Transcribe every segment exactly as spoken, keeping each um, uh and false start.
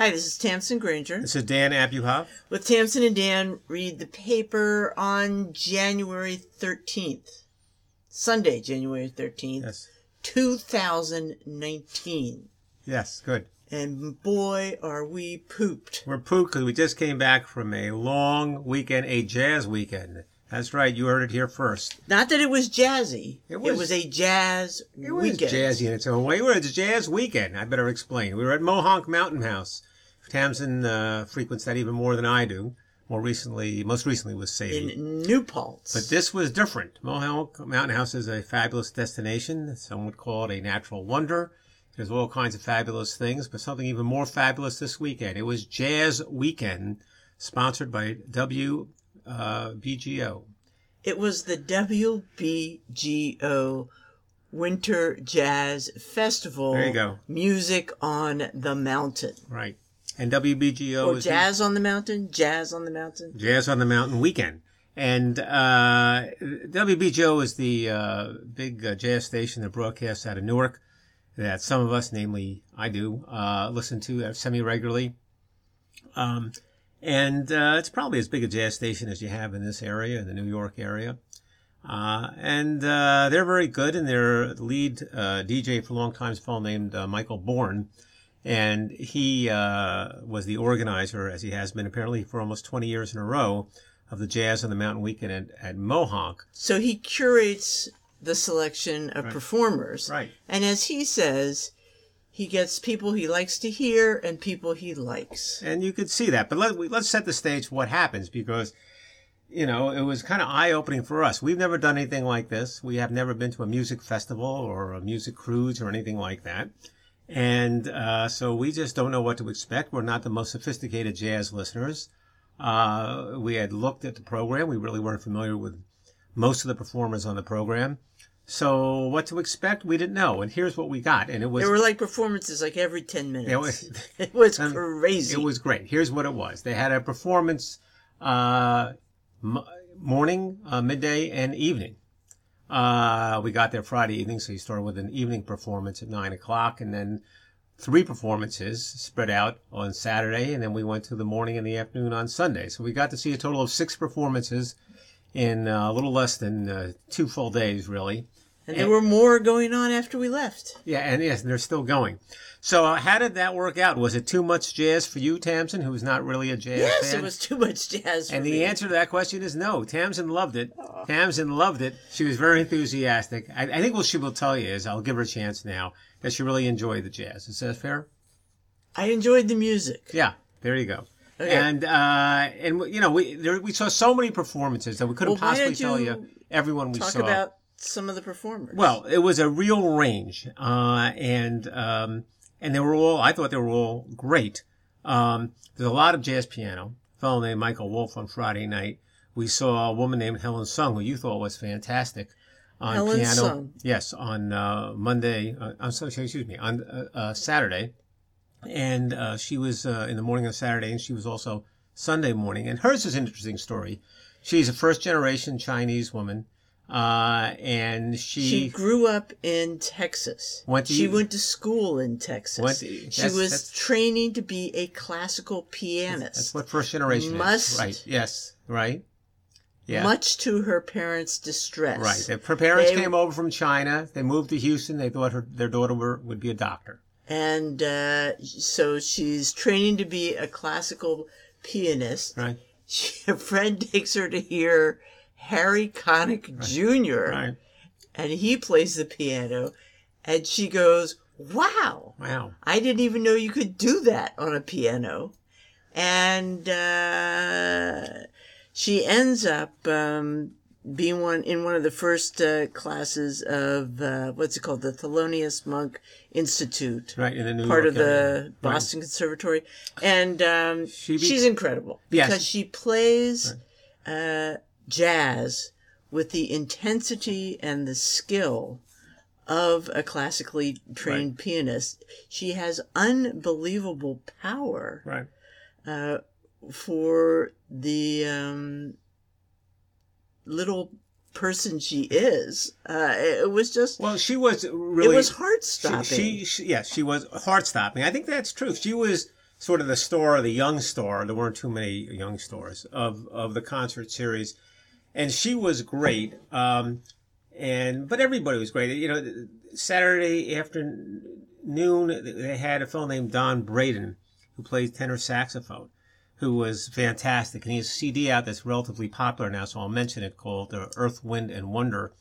Hi, this is Tamsen Granger. This is Dan Abuhoff. With Tamsen and Dan, read the paper on January thirteenth. Sunday, January thirteenth, yes. two thousand nineteen. Yes, good. And boy, are we pooped. We're pooped because we just came back from a long weekend, a jazz weekend. That's right, you heard it here first. Not that it was jazzy. It was, it was a jazz it weekend. It was jazzy in its own way. It's a jazz weekend. I better explain. We were at Mohonk Mountain House. Tamsen uh, frequents that even more than I do. More recently, most recently was Sadie. In New Paltz. But this was different. Mohonk Mountain House is a fabulous destination. Some would call it a natural wonder. There's all kinds of fabulous things, but something even more fabulous this weekend. It was Jazz Weekend, sponsored by W. Uh, B G O. It was the W B G O Winter Jazz Festival. There you go. Music on the Mountain. Right. And W B G O or is Jazz the, on the Mountain, Jazz on the Mountain. Jazz on the Mountain Weekend. And uh, W B G O is the uh, big uh, jazz station that broadcasts out of Newark that some of us, namely I do, uh, listen to semi-regularly. Um And uh, it's probably as big a jazz station as you have in this area, in the New York area. Uh, and uh, they're very good, and their lead uh, D J for a long time is a fellow named uh, Michael Bourne. And he uh, was the organizer, as he has been apparently for almost twenty years in a row, of the Jazz on the Mountain Weekend at, at Mohonk. So he curates the selection of right. performers. Right. And as he says, he gets people he likes to hear and people he likes. And you could see that. But let, let's set the stage for what happens because, you know, it was kind of eye-opening for us. We've never done anything like this. We have never been to a music festival or a music cruise or anything like that. And uh, so we just don't know what to expect. We're not the most sophisticated jazz listeners. Uh, we had looked at the program. We really weren't familiar with most of the performers on the program. So what to expect, we didn't know. And here's what we got. And it was... There were like performances like every ten minutes. It was, it was crazy. It was great. Here's what it was. They had a performance uh, m- morning, uh, midday, and evening. Uh, we got there Friday evening, so you started with an evening performance at nine o'clock, and then three performances spread out on Saturday, and then we went to the morning and the afternoon on Sunday. So we got to see a total of six performances in uh, a little less than uh, two full days, really. And there and, were more going on after we left. Yeah, and yes, and they're still going. So uh, how did that work out? Was it too much jazz for you, Tamsen, who's not really a jazz yes, fan? Yes, it was too much jazz for and me. And the answer to that question is no. Tamsen loved it. Aww. Tamsen loved it. She was very enthusiastic. I, I think what she will tell you is, I'll give her a chance now, that she really enjoyed the jazz. Is that fair? I enjoyed the music. Yeah, there you go. Okay. And, uh, and you know, we there, we saw so many performances that we couldn't well, possibly tell you everyone we talk saw. About some of the performers. Well, it was a real range, uh, and um, and they were all. I thought they were all great. Um, there's a lot of jazz piano. A fellow named Michael Wolff on Friday night. We saw a woman named Helen Sung, who you thought was fantastic on Helen piano. Sung. Yes, on uh, Monday. Uh, I'm sorry, excuse me, on uh, uh, Saturday, and uh, she was uh, in the morning on Saturday, and she was also Sunday morning. And hers is an interesting story. She's a first generation Chinese woman. Uh, and she... She grew up in Texas. Went to, she went to school in Texas. Went to, she was training to be a classical pianist. That's what first generation Must, is. Right. Yes. Right. Yeah. Much to her parents' distress. Right. Her parents they, came over from China. They moved to Houston. They thought her, their daughter were, would be a doctor. And uh, so she's training to be a classical pianist. Right. She, a friend takes her to hear... Harry Connick right. Junior Right. And he plays the piano, and she goes, wow, wow! I didn't even know you could do that on a piano. And uh, she ends up um, being one in one of the first uh, classes of, uh, what's it called, the Thelonious Monk Institute, right, in the New part York of area. The Boston right. Conservatory. And um, she be- she's incredible yes. because she plays... Right. Uh, jazz with the intensity and the skill of a classically trained right. pianist. She has unbelievable power right. uh, for the um, little person she is. Uh, it was just... Well, she was really... It was heart-stopping. She, she, she, yes, she was heart-stopping. I think that's true. She was... sort of the star, the young star. There weren't too many young stars of of the concert series, and she was great. Um, and but everybody was great. You know, Saturday afternoon they had a fellow named Don Braden who plays tenor saxophone, who was fantastic, and he has a C D out that's relatively popular now, so I'll mention it, called uh, Earth, Wind, and Wonder,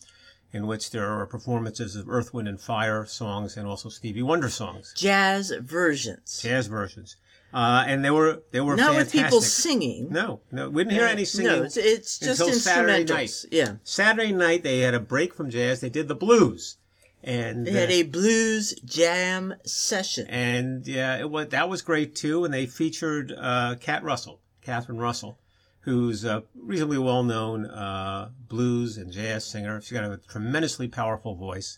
in which there are performances of Earth, Wind, and Fire songs and also Stevie Wonder songs. Jazz versions. Jazz versions. Uh, and they were they were not fantastic. Not with people singing. No, no, we didn't hear any singing. No, it's, it's just until Saturday night. Yeah. Saturday night they had a break from jazz. They did the blues. And they had uh, a blues jam session, and yeah, it was that was great too. And they featured uh, Kat Russell, Catherine Russell, who's a reasonably well-known uh, blues and jazz singer. She's got a tremendously powerful voice.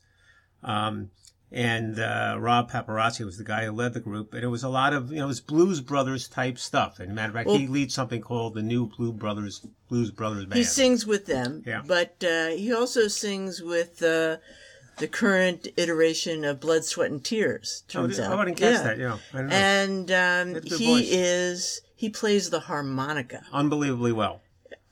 Um, and uh, Rob Paparozzi was the guy who led the group, and it was a lot of you know, it was Blues Brothers type stuff. And as a matter of fact, well, he leads something called the New Blue Brothers Blues Brothers Band. He sings with them, yeah. But uh, he also sings with. Uh, The current iteration of Blood, Sweat, and Tears turns oh, out. I wouldn't catch yeah. that. Yeah, I know. And um, he voice. is he plays the harmonica unbelievably well.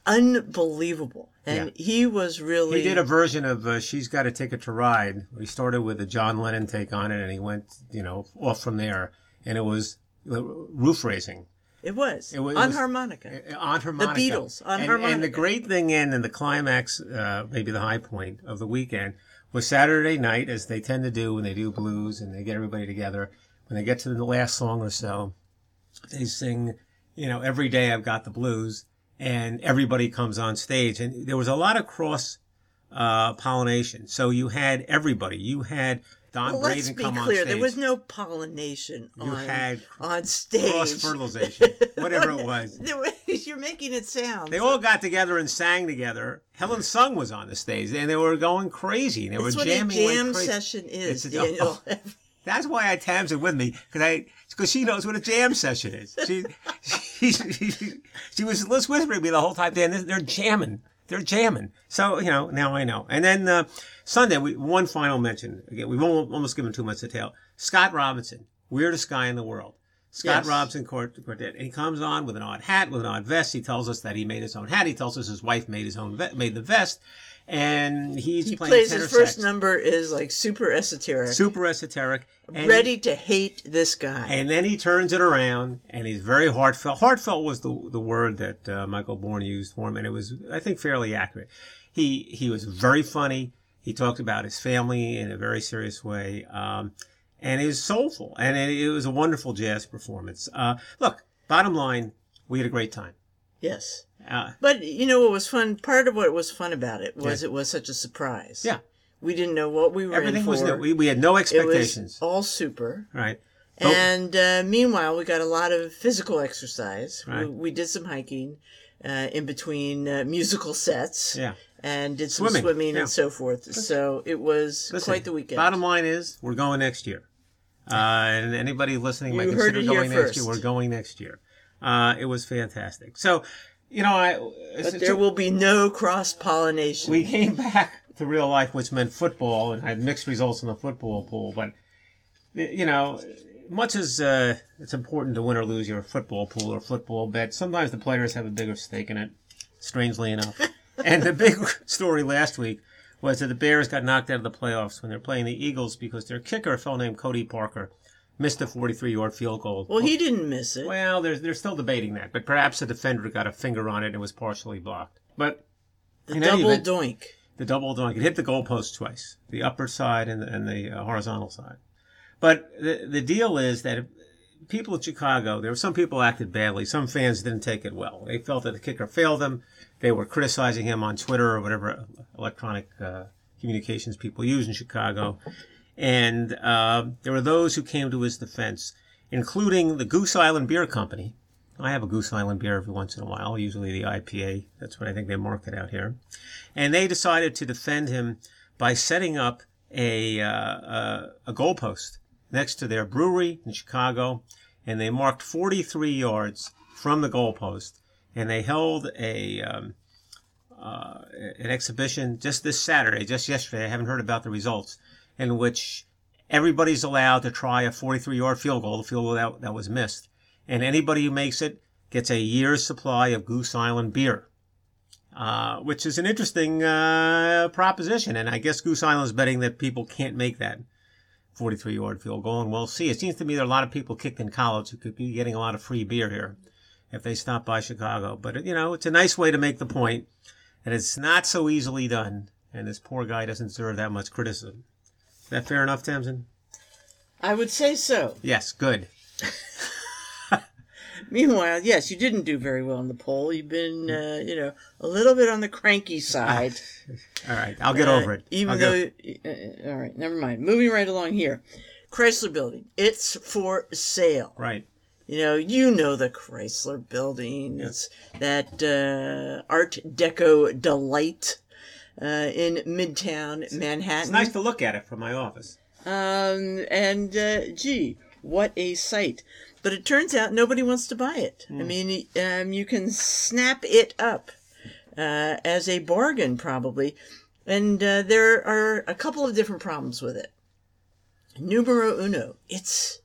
Unbelievable, and yeah. he was really. He did a version of uh, "She's Got a Ticket to Ride." We started with a John Lennon take on it, and he went, you know, off from there, and it was roof raising. It was. It was on it was, harmonica. Uh, on harmonica. The Beatles on and, harmonica. And the great thing in and the climax, uh, maybe the high point of the weekend. Was Saturday night, as they tend to do when they do blues and they get everybody together. When they get to the last song or so, they sing, you know, Every Day I've Got the Blues, and everybody comes on stage. And there was a lot of cross uh, pollination. So you had everybody. You had Don well, Braden come clear. on stage. Let's be clear, there was no pollination you on, had on stage. Cross fertilization, whatever it was. You're making it sound. They all got together and sang together. Helen Sung was on the stage, and they were going crazy. They that's were jamming. That's what a jam like session is. It's a, oh, that's why I Tams it with me, because I because she knows what a jam session is. She she, she, she she was whispering to me the whole time. Dan, they're jamming. They're jamming. So, you know, now I know. And then uh, Sunday, we, one final mention. Again, we've almost given too much detail. Scott Robinson, weirdest guy in the world. Scott yes. Robinson Quartet. And he comes on with an odd hat, with an odd vest. He tells us that he made his own hat. He tells us his wife made his own ve- made the vest. And he's he playing plays tenor his first sax. Number is like super esoteric. Super esoteric. And ready to hate this guy. And then he turns it around, and he's very heartfelt. Heartfelt was the the word that uh, Michael Bourne used for him, and it was, I think, fairly accurate. He he was very funny. He talked about his family in a very serious way, um, and it was soulful, and it, it was a wonderful jazz performance. Uh, look, bottom line, we had a great time. Yes. Uh, but, you know, what was fun, part of what was fun about it was yeah. it was such a surprise. Yeah. We didn't know what we were Everything in for. was new. We, we had no expectations. It was all super. Right. But, and uh, meanwhile, we got a lot of physical exercise. Right. We, we did some hiking uh, in between uh, musical sets. Yeah. And did some swimming, swimming yeah. and so forth. Listen, so it was Listen, quite the weekend. Bottom line is, we're going next year. Uh, and anybody listening might consider going next year. We're going next year. Uh, it was fantastic. So... You know, I, but there will be no cross-pollination. We came back to real life, which meant football, and had mixed results in the football pool. But, you know, much as uh, it's important to win or lose your football pool or football bet, sometimes the players have a bigger stake in it, strangely enough. And the big story last week was that the Bears got knocked out of the playoffs when they're playing the Eagles because their kicker, a fellow named Cody Parker, missed a forty-three-yard field goal. Well, he didn't miss it. Well, they're, they're still debating that, but perhaps the defender got a finger on it and it was partially blocked. But the double event, doink. The double doink. It hit the goalpost twice, the upper side and the, and the uh, horizontal side. But the, the deal is that if people in Chicago, there were some people acted badly. Some fans didn't take it well. They felt that the kicker failed them. They were criticizing him on Twitter or whatever electronic uh, communications people use in Chicago. And uh, there were those who came to his defense, including the Goose Island Beer Company. I have a Goose Island beer every once in a while, usually the I P A. That's what I think they market out here. And they decided to defend him by setting up a, uh, a, a goalpost next to their brewery in Chicago. And they marked forty-three yards from the goalpost. And they held a... Um, uh, an exhibition just this Saturday, just yesterday. I haven't heard about the results. In which everybody's allowed to try a forty-three-yard field goal, the field goal that, that was missed. and anybody who makes it gets a year's supply of Goose Island beer, uh, which is an interesting uh, proposition. And I guess Goose Island is betting that people can't make that forty-three yard field goal, and we'll see. It seems to me there are a lot of people kicked in college who could be getting a lot of free beer here if they stop by Chicago. But, you know, it's a nice way to make the point that it's not so easily done, and this poor guy doesn't deserve that much criticism. Is that fair enough, Tamsen? I would say so. Yes, good. Meanwhile, yes, you didn't do very well in the poll. You've been, uh, you know, a little bit on the cranky side. All right, I'll get uh, over it. Even I'll though, uh, all right, never mind. Moving right along here, Chrysler Building. It's for sale. Right. You know, you know the Chrysler Building. It's that uh, Art Deco delight uh, in Midtown Manhattan. It's nice to look at it from my office. Um, and uh, gee, what a sight! But it turns out nobody wants to buy it. Mm. I mean, um, you can snap it up uh, as a bargain, probably. And uh, there are a couple of different problems with it. Numero uno, it's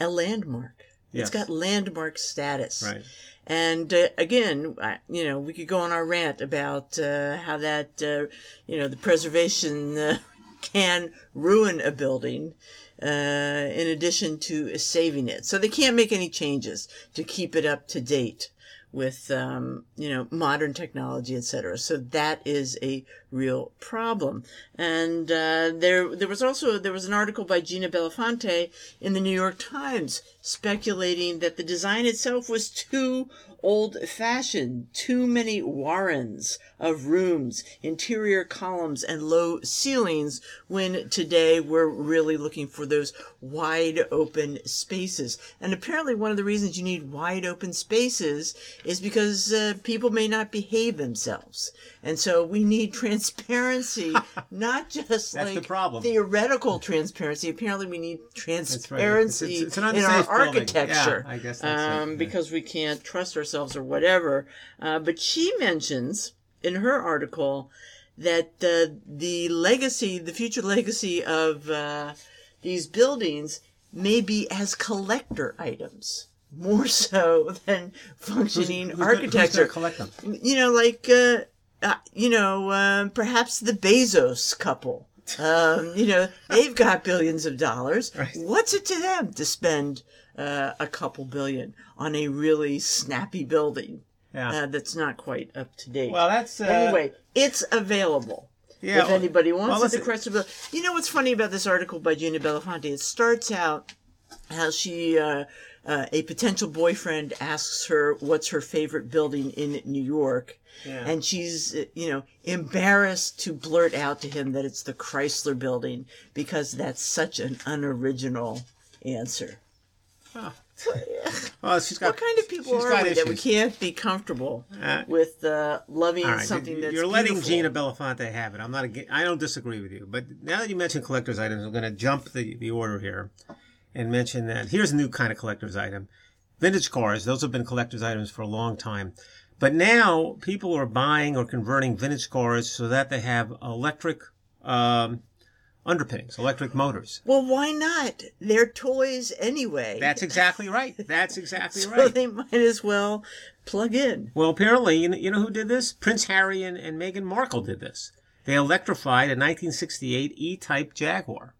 a landmark. Yes. It's got landmark status. Right. And uh, again, I, you know, we could go on our rant about uh, how that, uh, you know, the preservation uh, can ruin a building. Uh, in addition to saving it. So they can't make any changes to keep it up to date with, um, you know, modern technology, et cetera. So that is a real problem. And, uh, there, there was also, there was an article by Ginia Bellafante in the New York Times speculating that the design itself was too old fashioned, too many warrens of rooms, interior columns, and low ceilings, when today we're really looking for those wide open spaces. And apparently one of the reasons you need wide open spaces is because uh, people may not behave themselves. And so we need transparency, not just like the problem. Theoretical transparency. Apparently we need transparency right. it's, it's, it's in our architecture yeah, I guess that's um, it, yeah. because we can't trust ourselves or whatever. Uh, but she mentions in her article that uh, the legacy, the future legacy of uh, these buildings may be as collector items. More so than functioning who's, who's architecture. Who's collect them? You know, like, uh, uh, you know, uh, perhaps the Bezos couple. Um, you know, they've got billions of dollars. Right. What's it to them to spend uh, a couple billion on a really snappy building yeah. uh, that's not quite up to date? Well, that's... Uh... Anyway, it's available. Yeah, if well, anybody wants well, it. Across the... You know what's funny about this article by Ginia Bellafante? It starts out how she... Uh, Uh, a potential boyfriend asks her what's her favorite building in New York. Yeah. And she's, you know, embarrassed to blurt out to him that it's the Chrysler Building because that's such an unoriginal answer. Huh. Well, she's got, what kind of people are we issues. That we can't be comfortable uh, with uh, loving right. something you're that's You're letting Ginia Bellafante have it. I'm not. A, I don't disagree with you. But now that you mention collector's items, I'm going to jump the, the order here. And mention that here's a new kind of collector's item. Vintage cars, those have been collector's items for a long time. But now people are buying or converting vintage cars so that they have electric um, underpinnings, electric motors. Well, why not? They're toys anyway. That's exactly right. That's exactly so right. So they might as well plug in. Well, apparently, you know who did this? Prince Harry and, and Meghan Markle did this. They electrified a nineteen sixty-eight E-Type Jaguar.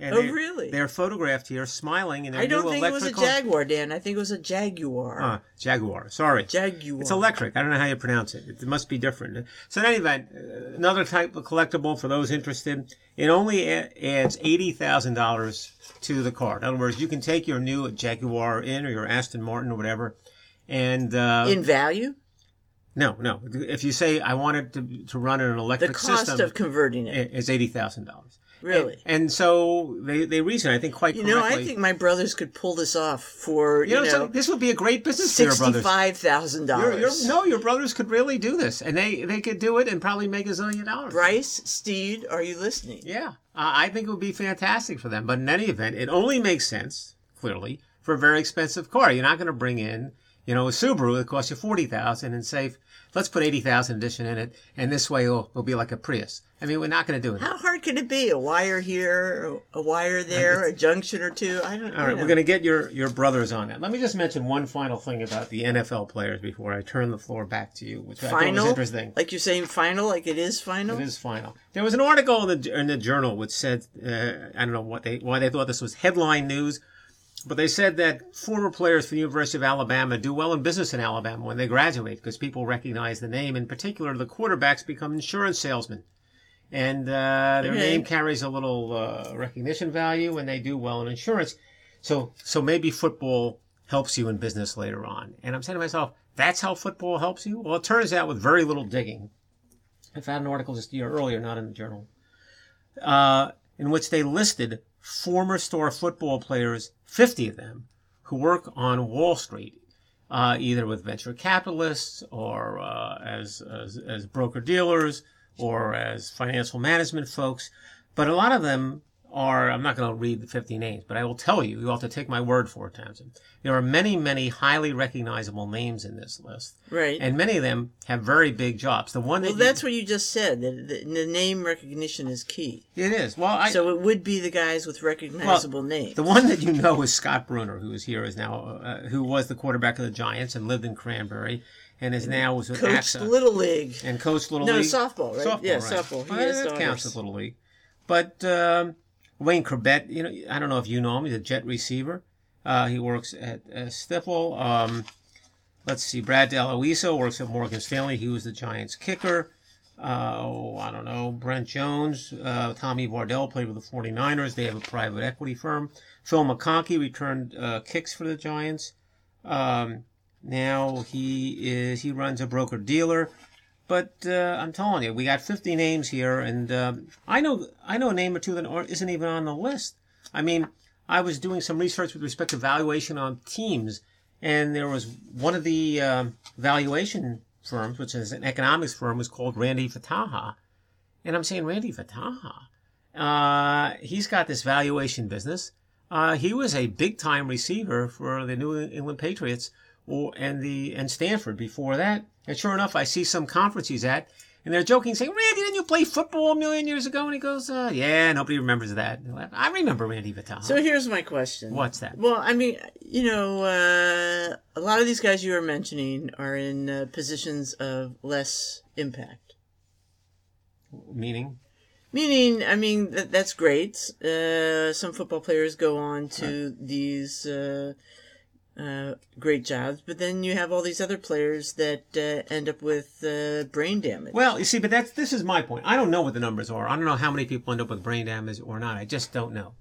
And oh, they, really? They're photographed here smiling in their new electrical... I don't think it was a Jaguar, Dan. I think it was a Jaguar. Ah, Jaguar. Sorry. Jaguar. It's electric. I don't know how you pronounce it. It must be different. So in any event, another type of collectible for those interested. It only adds eighty thousand dollars to the car. In other words, you can take your new Jaguar in or your Aston Martin or whatever. and uh, In value? No, no. If you say, I want it to, to run in an electric system... The cost system, of converting it. It's eighty thousand dollars. Really? And, and so they, they reason, I think, quite correctly. You know, I think my brothers could pull this off for, you, you know... know this would be a great business for your brothers. sixty-five thousand dollars. No, your brothers could really do this. And they, they could do it and probably make a zillion dollars. Bryce, Steed, are you listening? Yeah. Uh, I think it would be fantastic for them. But in any event, it only makes sense, clearly, for a very expensive car. You're not going to bring in... You know, a Subaru that costs you forty thousand dollars and save, let's put eighty thousand dollars edition in it, and this way it'll, it'll be like a Prius. I mean, we're not going to do it. How hard could it be? A wire here, a wire there, a junction or two? I don't know. All right, we're going to get your, your brothers on that. Let me just mention one final thing about the N F L players before I turn the floor back to you, which final? I thought was interesting. Like you're saying final? Like it is final? It is final. There was an article in the, in the Journal which said, uh, I don't know what they why they thought this was headline news, but they said that former players for the University of Alabama do well in business in Alabama when they graduate because people recognize the name. In particular, the quarterbacks become insurance salesmen. And uh, their mm-hmm. name carries a little uh, recognition value, and they do well in insurance. So so maybe football helps you in business later on. And I'm saying to myself, that's how football helps you? Well, it turns out with very little digging. I found an article just a year earlier, not in the Journal, uh, in which they listed former star football players, fifty of them, who work on Wall Street, uh, either with venture capitalists or uh, as, as as broker-dealers or as financial management folks. But a lot of them are, I'm not going to read the fifty names, but I will tell you, you have to take my word for it, Tamsen. There are many, many highly recognizable names in this list. Right. And many of them have very big jobs. The one that Well, that's you, what you just said. The, the, the name recognition is key. It is. Well, I, So it would be the guys with recognizable well, names. The one that you know is Scott Brunner, who is here, is now, uh, who was the quarterback of the Giants and lived in Cranberry. And is now was with Coach A X A. Coach Little League. And Coach Little no, League. No, softball, right? Softball, yeah, right. softball. Well, that daughters. counts as Little League. But um, Wayne Corbett, you know, I don't know if you know him. He's a Jet receiver. Uh, he works at uh, Stifel. Um, let's see. Brad D'Aloiso works at Morgan Stanley. He was the Giants kicker. Uh, oh, I don't know. Brent Jones. Uh, Tommy Vardell played with the 49ers. They have a private equity firm. Phil McConkey returned uh, kicks for the Giants. Um... Now he is he runs a broker dealer, but uh, I'm telling you, we got fifty names here, and um, I know I know a name or two that aren't, isn't even on the list. I mean, I was doing some research with respect to valuation on teams, and there was one of the um, valuation firms, which is an economics firm, was called Randy Vataha, and I'm saying Randy Vataha, uh, he's got this valuation business. Uh, he was a big time receiver for the New England Patriots. Or, and the and Stanford before that. And sure enough, I see some conference he's at, and they're joking, saying, Randy, didn't you play football a million years ago? And he goes, uh, yeah, nobody remembers that. I remember Randy Vataha. So here's my question. What's that? Well, I mean, you know, uh, a lot of these guys you are mentioning are in uh, positions of less impact. Meaning? Meaning, I mean, that, that's great. Uh, some football players go on to right. these... Uh, Uh, great jobs, but then you have all these other players that uh, end up with uh, brain damage. Well, you see, but that's this is my point. I don't know what the numbers are. I don't know how many people end up with brain damage or not. I just don't know.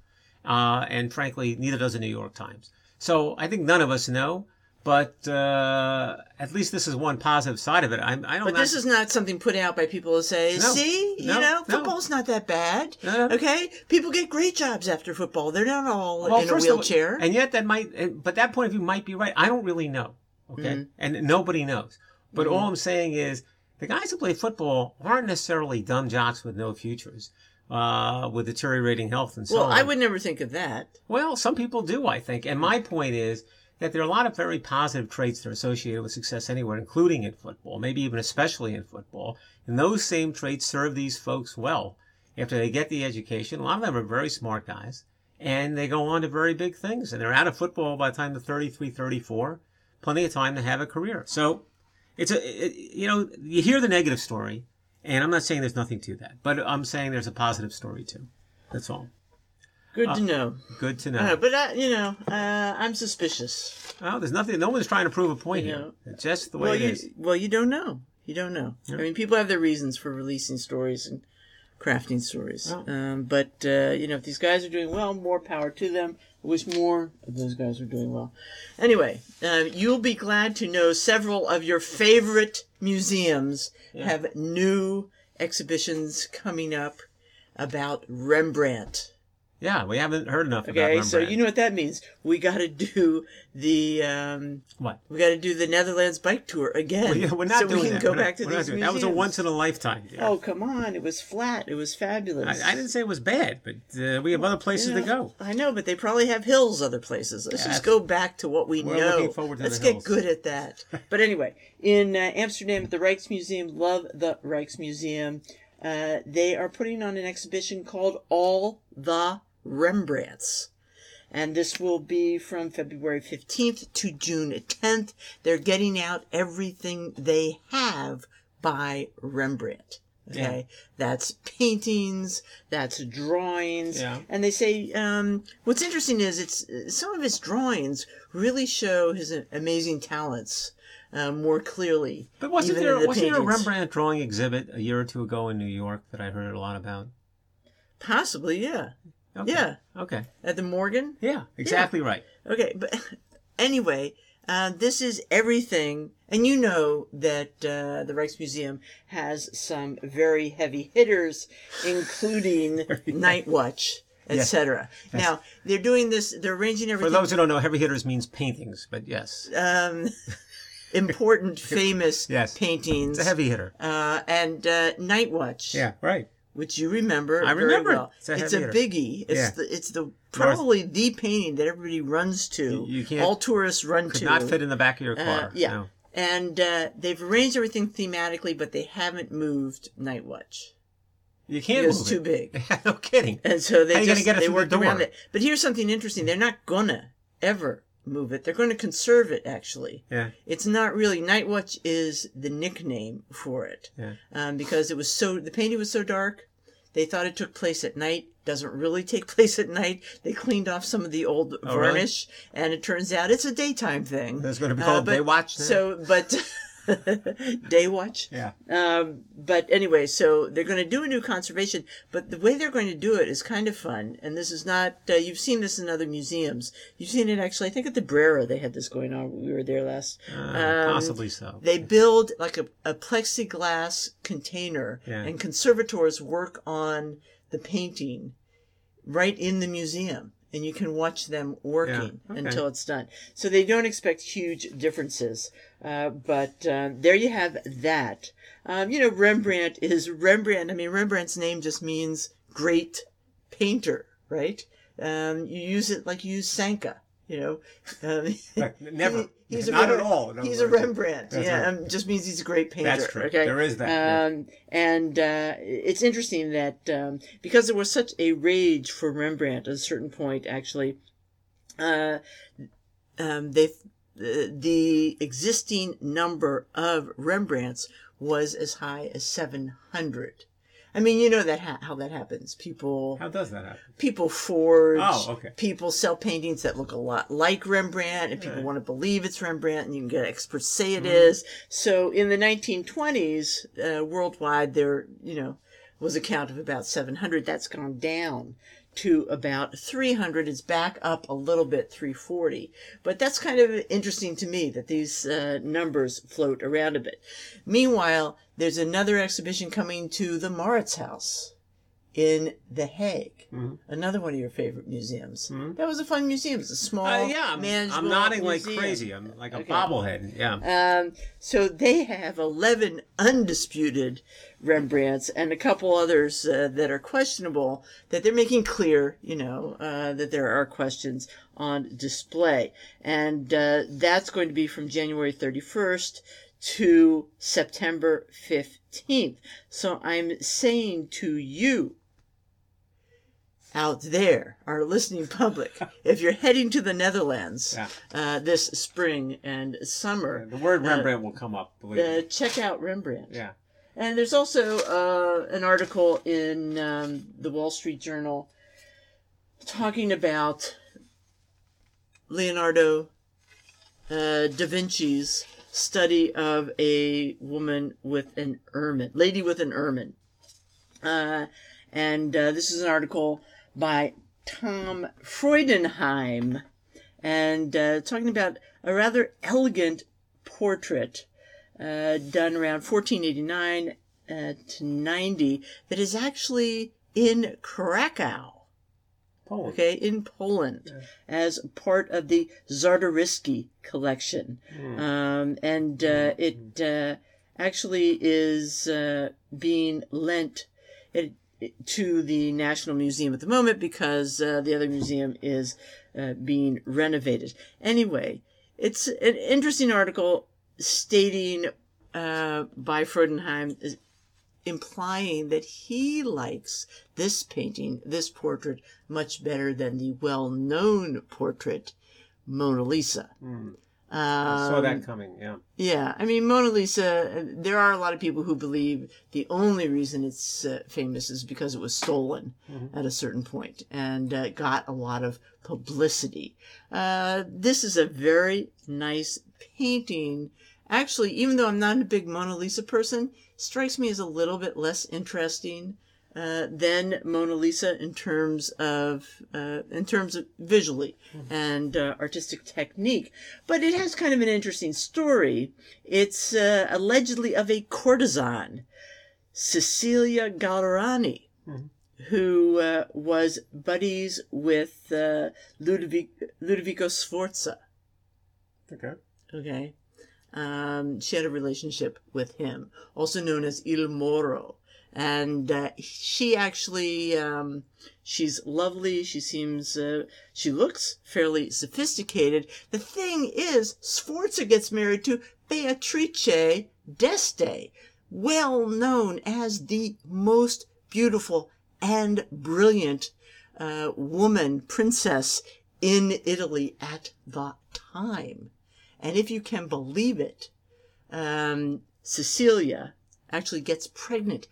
Uh, and frankly, neither does the New York Times. So I think none of us know, but uh, at least this is one positive side of it. I, I don't But not... this is not something put out by people who say, no, see, no, you know, no. football's not that bad. No, no. Okay? People get great jobs after football. They're not all well, in a wheelchair. All, and yet that might, but that point of view might be right. I don't really know. Okay? Mm-hmm. And nobody knows. But mm-hmm. all I'm saying is the guys who play football aren't necessarily dumb jocks with no futures. Uh, with deteriorating health and so well, on. Well, I would never think of that. Well, some people do, I think. And my point is, that there are a lot of very positive traits that are associated with success anywhere, including in football, maybe even especially in football. And those same traits serve these folks well after they get the education. A lot of them are very smart guys, and they go on to very big things. And they're out of football by the time they're thirty-three, thirty-four, plenty of time to have a career. So it's a, it, you know, you hear the negative story, and I'm not saying there's nothing to that, but I'm saying there's a positive story too. That's all. Good uh, to know. Good to know. Uh, but, I, you know, uh, I'm suspicious. Oh, there's nothing. No one's trying to prove a point you here. Know. It's just the way well, it you, is. Well, you don't know. You don't know. Yeah. I mean, people have their reasons for releasing stories and crafting stories. Oh. Um, but, uh, you know, if these guys are doing well, more power to them. I wish more of those guys were doing well. Anyway, uh, you'll be glad to know several of your favorite museums yeah. have new exhibitions coming up about Rembrandt. Yeah, we haven't heard enough okay, about Rembrandt. Okay, so you know what that means. We got to do the... Um, what? We got to do the Netherlands bike tour again. Well, yeah, we're not so doing we can that. go we're back not, to these museums. That was a once-in-a-lifetime. Yeah. Oh, come on. It was flat. It was fabulous. I, I didn't say it was bad, but uh, we have well, other places you know, to go. I know, but they probably have hills other places. Let's yeah, just go back to what we we're know. We're looking forward to Let's the hills. Let's get good at that. But anyway, in uh, Amsterdam at the Rijksmuseum, love the Rijksmuseum, uh, they are putting on an exhibition called All the Rembrandts, and this will be from February fifteenth to June tenth. They're getting out everything they have by Rembrandt. Okay, yeah. That's paintings, that's drawings, yeah. And they say um, what's interesting is it's some of his drawings really show his amazing talents uh, more clearly. But wasn't there the wasn't there a Rembrandt drawing exhibit a year or two ago in New York that I heard a lot about? Possibly, yeah. Okay. Yeah. Okay. At the Morgan? Yeah, exactly yeah. right. Okay, but anyway, uh, this is everything. And you know that uh, the Rijksmuseum has some very heavy hitters, including Night Watch, et cetera. Yes. Yes. Now, they're doing this, they're arranging everything. For those who don't know, heavy hitters means paintings, but yes. Um, important, famous yes. paintings. It's a heavy hitter. Uh, and uh, Night Watch. Yeah, right. Which you remember I remember very well. It's a, it's a biggie. It's yeah. the it's the probably the painting that everybody runs to. You, you can't, all tourists run could to. Could not fit in the back of your car. Uh, yeah. No. And uh, they've arranged everything thematically, but they haven't moved Night Watch. You can't move it. It's too big. No kidding. And so they How just get it they worked the around it. But here's something interesting. They're not gonna ever move it. They're going to conserve it, actually. Yeah. It's not really... Night Watch is the nickname for it. Yeah. Um, because it was so... The painting was so dark, they thought it took place at night. Doesn't really take place at night. They cleaned off some of the old oh, varnish, really? And it turns out it's a daytime thing. That's going to be called uh, Day Watch. Then. So, but... Day Watch? Yeah. Um, but anyway, so they're going to do a new conservation, but the way they're going to do it is kind of fun, and this is not... Uh, you've seen this in other museums. You've seen it, actually, I think at the Brera they had this going on. We were there last. Uh, um, possibly so. They build, like, a, a plexiglass container, yeah. and conservators work on the painting right in the museum, and you can watch them working yeah. okay. until it's done. So they don't expect huge differences. Uh, but uh, there you have that. Um, you know, Rembrandt is Rembrandt. I mean, Rembrandt's name just means great painter, right? Um, you use it like you use Sanka, you know. Um, Never. He, he's Not a at all. No, he's a Rembrandt. That's yeah, right. um, just means he's a great painter. That's true. Okay? There is that. Um, yeah. And uh, it's interesting that um, because there was such a rage for Rembrandt at a certain point, actually, uh, um, they... the existing number of Rembrandts was as high as seven hundred. I mean, you know that ha- how that happens. People... How does that happen? People forge. Oh, okay. People sell paintings that look a lot like Rembrandt, and people yeah. want to believe it's Rembrandt, and you can get experts say it mm-hmm. is. So in the nineteen twenties, uh, worldwide, there, you know, was a count of about seven hundred. That's gone down to about three hundred. It's back up a little bit, three forty. But that's kind of interesting to me that these uh, numbers float around a bit. Meanwhile, there's another exhibition coming to the Maurits House in The Hague. Mm-hmm. Another one of your favorite museums. Mm-hmm. That was a fun museum. It's a small, uh, yeah, manageable I'm nodding museum. Like crazy. I'm like a okay. bobblehead. Yeah. Um, so they have eleven undisputed Rembrandts and a couple others uh, that are questionable, that they're making clear, you know, uh, that there are questions on display. And uh, that's going to be from January thirty-first to September fifteenth. So I'm saying to you out there, our listening public, if you're heading to the Netherlands yeah. uh, this spring and summer... Yeah, the word Rembrandt uh, will come up. Uh, check out Rembrandt. Yeah. And there's also uh, an article in um, the Wall Street Journal talking about Leonardo uh, da Vinci's study of a woman with an ermine, lady with an ermine. Uh, and uh, this is an article by Tom Freudenheim, and uh, talking about a rather elegant portrait Uh, done around fourteen eighty-nine uh, to ninety, that is actually in Krakow. Poland. Okay, in Poland, yeah. as part of the Czartoryski collection. Mm. Um, and uh, it uh, actually is uh, being lent it, it, to the National Museum at the moment because uh, the other museum is uh, being renovated. Anyway, it's an interesting article stating uh, by Freudenheim, implying that he likes this painting, this portrait, much better than the well-known portrait, Mona Lisa. Mm. Um, I saw that coming, yeah. Yeah, I mean, Mona Lisa, there are a lot of people who believe the only reason it's uh, famous is because it was stolen mm-hmm. at a certain point and uh, got a lot of publicity. Uh, this is a very nice painting. Actually, even though I'm not a big Mona Lisa person, strikes me as a little bit less interesting uh, than Mona Lisa in terms of uh, in terms of visually and uh, artistic technique. But it has kind of an interesting story. It's uh, allegedly of a courtesan, Cecilia Gallerani, mm-hmm. who uh, was buddies with uh, Ludovic- Ludovico Sforza. Okay. Okay. Um, she had a relationship with him, also known as Il Moro. And uh, she actually, um, she's lovely. She seems, uh, she looks fairly sophisticated. The thing is, Sforza gets married to Beatrice d'Este, well known as the most beautiful and brilliant uh, woman, princess in Italy at the time. And if you can believe it, um, Cecilia actually gets pregnant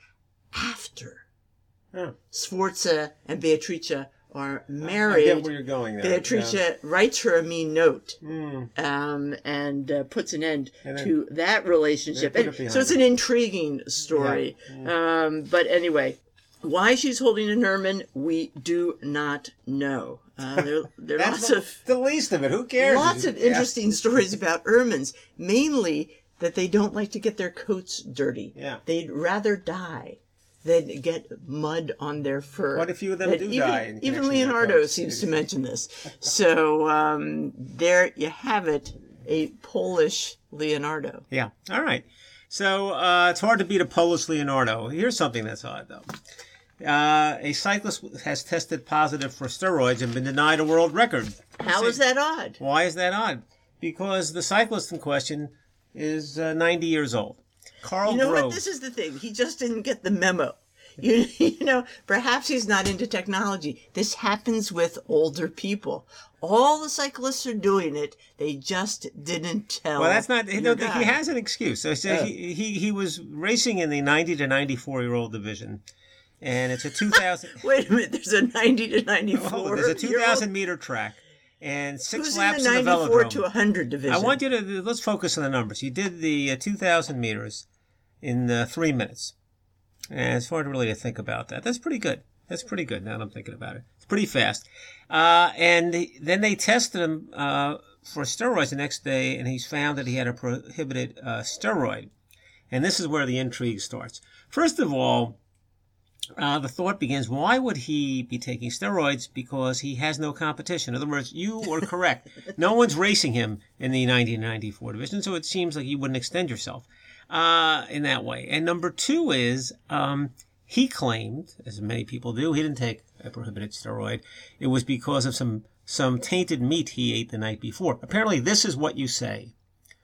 after oh. Sforza and Beatrice are married. I get where you're going there. Beatrice yeah. writes her a mean note mm. um, and uh, puts an end then, to that relationship. And, it so it's an intriguing story. Yeah. Yeah. Um, but anyway, why she's holding a Nerman, we do not know. Uh, there, there are lots the, of the least of it. Who cares? Lots of interesting yeah. stories about ermines, mainly that they don't like to get their coats dirty. Yeah. They'd rather die than get mud on their fur. Quite a few of them that do even, die. In even Leonardo seems to mention this. So um, there you have it, a Polish Leonardo. Yeah. All right. So uh, it's hard to beat a Polish Leonardo. Here's something that's odd, though. Uh, a cyclist has tested positive for steroids and been denied a world record. How is that odd? Why is that odd? Because the cyclist in question is uh, ninety years old. Carl You know Grove. What? This is the thing. He just didn't get the memo. You, you know, perhaps he's not into technology. This happens with older people. All the cyclists are doing it. They just didn't tell. Well, that's not. You know, he has an excuse. So, so oh. he, he he was racing in the ninety to ninety-four year old division. And it's a two thousand... Wait a minute, there's a ninety to ninety-four... Oh, there's a two thousand meter track, and six Who's laps in the, in the velodrome. To one hundred division? I want you to... Let's focus on the numbers. You did the uh, two thousand meters in uh, three minutes. And it's hard really to think about that. That's pretty good. That's pretty good, now that I'm thinking about it. It's pretty fast. Uh, and the, then they tested him uh, for steroids the next day, and he's found that he had a prohibited uh, steroid. And this is where the intrigue starts. First of all... Uh, the thought begins, why would he be taking steroids? Because he has no competition. In other words, you were correct. No one's racing him in the nineteen ninety-four division, so it seems like you wouldn't extend yourself uh, in that way. And number two is, um, he claimed, as many people do, he didn't take a prohibited steroid. It was because of some, some tainted meat he ate the night before. Apparently, this is what you say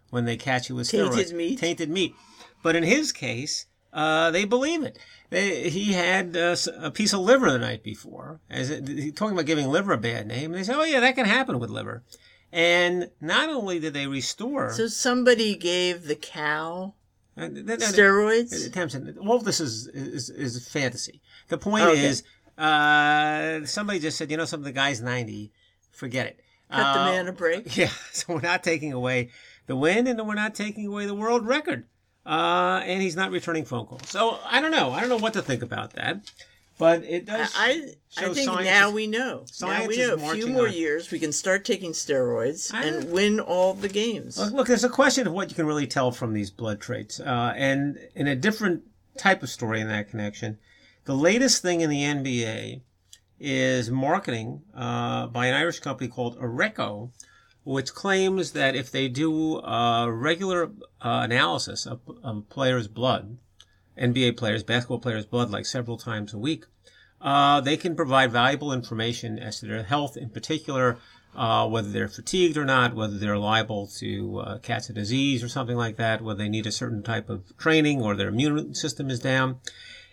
when they catch you with steroids. Tainted meat. Tainted meat. But in his case... Uh, they believe it. They, he had uh, a piece of liver the night before. As it, he's talking about giving liver a bad name. They say, oh, yeah, that can happen with liver. And not only did they restore... So somebody gave the cow uh, th- th- steroids? Th- Tamsen, all of this is, is, is fantasy. The point oh, okay. is, uh, somebody just said, you know something, the guy's ninety. Forget it. Cut uh, the man a break. Yeah, so we're not taking away the win, and we're not taking away the world record. Uh, and he's not returning phone calls. So I don't know. I don't know what to think about that. But it does I, show I think science now is, we know. Now we know. A few more on. years, we can start taking steroids I, and win all the games. Look, look, there's a question of what you can really tell from these blood traits. Uh, and in a different type of story in that connection, the latest thing in the N B A is marketing uh, by an Irish company called Areco, which claims that if they do a regular uh, analysis of, of players' blood, N B A players, basketball players' blood, like several times a week, uh, they can provide valuable information as to their health, in particular, uh, whether they're fatigued or not, whether they're liable to uh, catch a disease or something like that, whether they need a certain type of training or their immune system is down.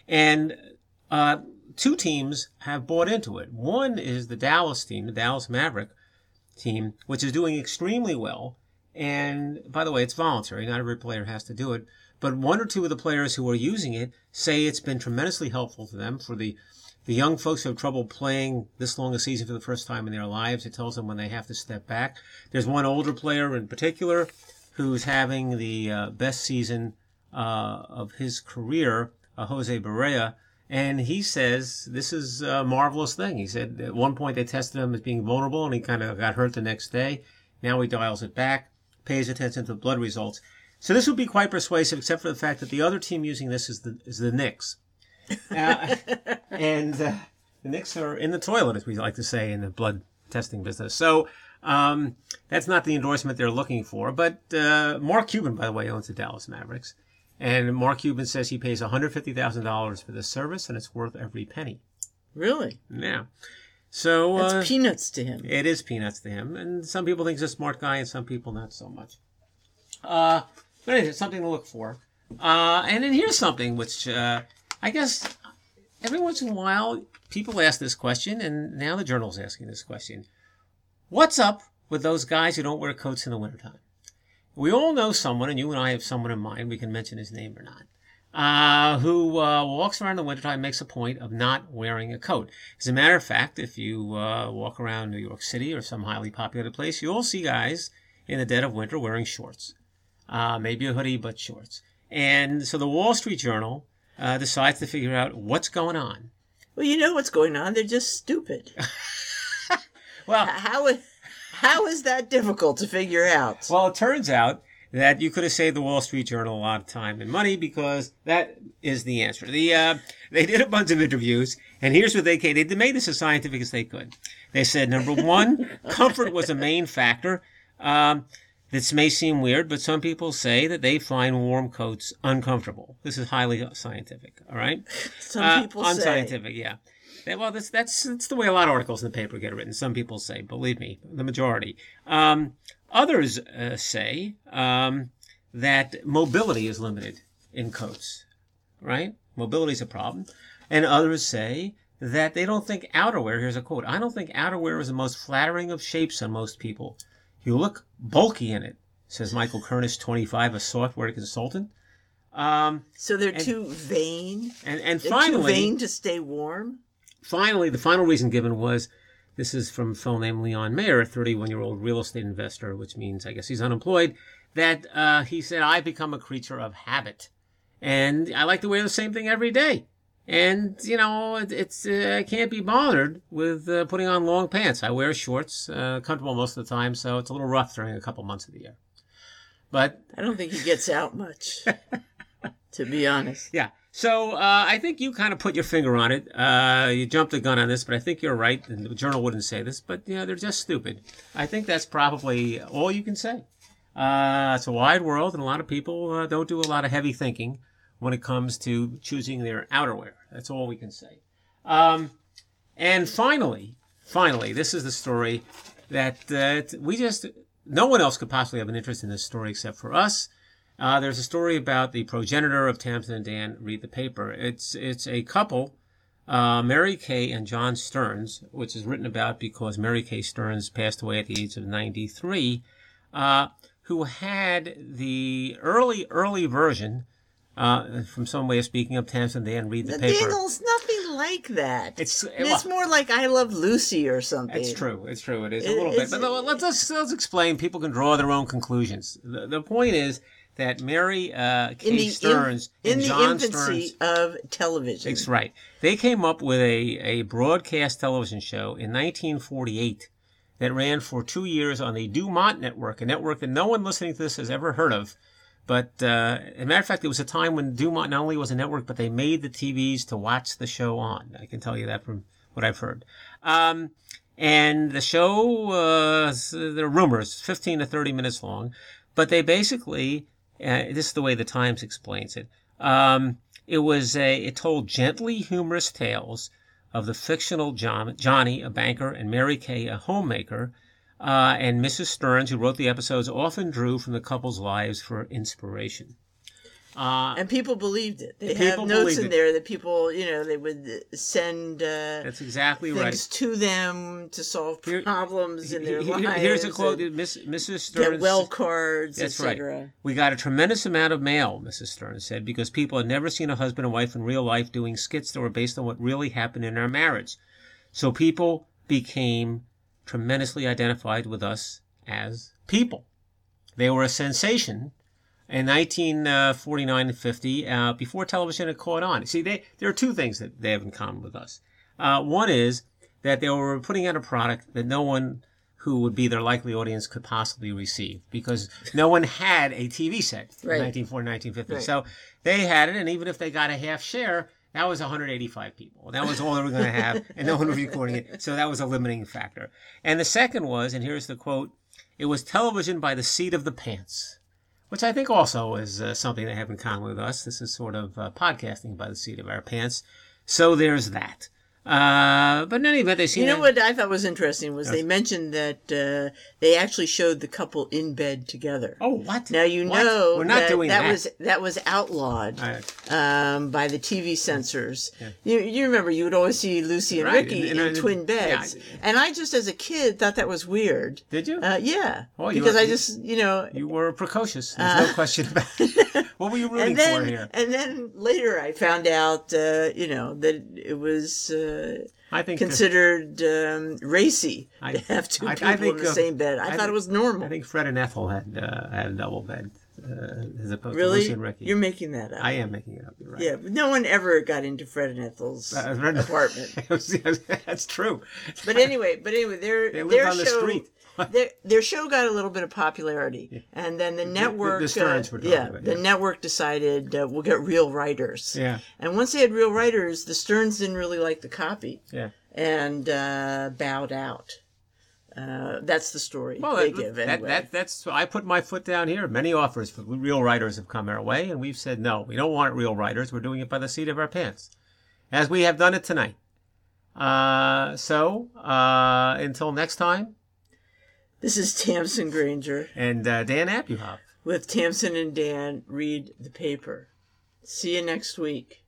And uh, two teams have bought into it. One is the Dallas team, the Dallas Maverick team, which is doing extremely well. And by the way, it's voluntary. Not every player has to do it. But one or two of the players who are using it say it's been tremendously helpful to them. For the, the young folks who have trouble playing this long a season for the first time in their lives, it tells them when they have to step back. There's one older player in particular who's having the uh, best season uh, of his career, uh, Jose Barea, and he says this is a marvelous thing. He said at one point they tested him as being vulnerable, and he kind of got hurt the next day. Now he dials it back, pays attention to the blood results. So this would be quite persuasive, except for the fact that the other team using this is the is the Knicks. Uh, and uh, the Knicks are in the toilet, as we like to say, in the blood testing business. So um, that's not the endorsement they're looking for. But uh, Mark Cuban, by the way, owns the Dallas Mavericks. And Mark Cuban says he pays one hundred fifty thousand dollars for this service, and it's worth every penny. Really? Yeah. So That's uh, peanuts to him. It is peanuts to him. And some people think he's a smart guy, and some people not so much. Uh... But anyway, it's something to look for. Uh, and then here's something which, uh, I guess, every once in a while, people ask this question, and now the journal's asking this question. What's up with those guys who don't wear coats in the wintertime? We all know someone, and you and I have someone in mind, we can mention his name or not, uh, who uh, walks around in the wintertime, makes a point of not wearing a coat. As a matter of fact, if you uh, walk around New York City or some highly populated place, you'll see guys in the dead of winter wearing shorts. Uh, maybe a hoodie, but shorts. And so the Wall Street Journal uh, decides to figure out what's going on. Well, you know what's going on. They're just stupid. Well, how is, how is that difficult to figure out? Well, it turns out that you could have saved the Wall Street Journal a lot of time and money, because that is the answer. The uh, they did a bunch of interviews, and here's what they came. They made this as scientific as they could. They said, number one, comfort was a main factor. Um This may seem weird, but some people say that they find warm coats uncomfortable. This is highly scientific, all right? Some uh, people unscientific, say. Unscientific, yeah. They, well, that's, that's that's the way a lot of articles in the paper get written. Some people say, believe me, the majority. Um, others uh, say um, that mobility is limited in coats, right? Mobility is a problem. And others say that they don't think outerwear, here's a quote, I don't think outerwear is the most flattering of shapes on most people. You look bulky in it, says Michael Kernis, twenty-five, a software consultant. Um, so they're and, too vain? And, and they're finally, too vain to stay warm? Finally, the final reason given was, this is from a fellow named Leon Mayer, a thirty-one-year-old real estate investor, which means I guess he's unemployed, that uh, he said, I've become a creature of habit. And I like to wear the same thing every day. And, you know, it, it's uh, I can't be bothered with uh, putting on long pants. I wear shorts, uh, comfortable most of the time, so it's a little rough during a couple months of the year. But I don't think he gets out much, to be honest. Yeah. So uh, I think you kind of put your finger on it. Uh, you jumped the gun on this, but I think you're right. And the journal wouldn't say this, but, you know, they're just stupid. I think that's probably all you can say. Uh, it's a wide world, and a lot of people uh, don't do a lot of heavy thinking when it comes to choosing their outerwear. That's all we can say. Um, and finally, finally, this is the story that uh, we just, no one else could possibly have an interest in this story except for us. Uh, there's a story about the progenitor of Tamsen and Dan. Read the paper. It's it's a couple, uh, Mary Kay and John Stearns, which is written about because Mary Kay Stearns passed away at the age of ninety-three, uh, who had the early, early version Uh, from some way of speaking of Tamsen Dan, read the, the paper. The Dingle's nothing like that. It's it's well, more like I Love Lucy or something. It's true. It's true. It is it, a little bit. But let's, let's let's explain. People can draw their own conclusions. The, the point is that Mary uh, Kay in the, Stearns in, and in John the infancy Stearns, of television. That's right. They came up with a, a broadcast television show in nineteen forty-eight that ran for two years on the Dumont Network, a network that no one listening to this has ever heard of. But, uh, as a matter of fact, it was a time when Dumont not only was a network, but they made the T Vs to watch the show on. I can tell you that from what I've heard. Um, and the show, uh, there are rumors, fifteen to thirty minutes long, but they basically, uh, this is the way the Times explains it. Um, it was a, it told gently humorous tales of the fictional John, Johnny, a banker, and Mary Kay, a homemaker, uh, and Missus Stearns, who wrote the episodes, often drew from the couple's lives for inspiration. Uh, and people believed it. They have notes in it. There that people, you know, they would send uh, That's exactly things right. to them to solve problems here, in their here, lives. Here's a quote, Missus Stearns. Get well cards, et cetera. Right. We got a tremendous amount of mail, Missus Stearns said, because people had never seen a husband and wife in real life doing skits that were based on what really happened in our marriage. So people became tremendously identified with us as people. They were a sensation. In nineteen forty-nine and fifty, uh, before television had caught on. See, they, there are two things that they have in common with us. Uh, one is that they were putting out a product that no one who would be their likely audience could possibly receive, because no one had a T V set right. in nineteen forty, nineteen fifty. Right. So they had it, and even if they got a half share, that was one hundred eighty-five people. That was all they were going to have, and no one was recording it. So that was a limiting factor. And the second was, and here's the quote, it was television by the seat of the pants. Which I think also is uh, something they have in common with us. This is sort of uh, podcasting by the seat of our pants. So there's that. Uh, but in any event, they seem You know that... what I thought was interesting was yes. they mentioned that uh, they actually showed the couple in bed together. Oh, what? Now you what? know We're not that, doing that, that was that was outlawed right. um, by the T V censors. Yeah. You, you remember you would always see Lucy and right. Ricky and, and, in and, twin and, beds, yeah, I, and I just as a kid thought that was weird. Did you? Uh, yeah, well, you because were, I just you know you were precocious. There's uh, no question about it. What were you rooting then, for here? And then later I found out uh, you know that it was. Uh, Uh, I think considered um, racy I, to have two I, people I think, in the uh, same bed. I, I thought think, it was normal. I think Fred and Ethel had uh, had a double bed uh, as opposed really? to Lucy and Ricky. You're making that up. I am making it up. You're right. Yeah, but no one ever got into Fred and Ethel's uh, Fred, apartment. That's true. But anyway, but anyway, their they lived on show, the street. their, their show got a little bit of popularity, yeah. and then the network. The, the Stearns were talking uh, yeah, about, yeah, the network decided uh, we'll get real writers. Yeah, and once they had real writers, the Stearns didn't really like the copy. Yeah, and uh, bowed out. Uh, that's the story well, they that, give. Anyway. That, that, that's I put my foot down here. Many offers for real writers have come our way, and we've said no. We don't want real writers. We're doing it by the seat of our pants, as we have done it tonight. Uh, so uh, until next time. This is Tamsen Granger. And uh, Dan Abuhoff. With Tamsen and Dan, read the paper. See you next week.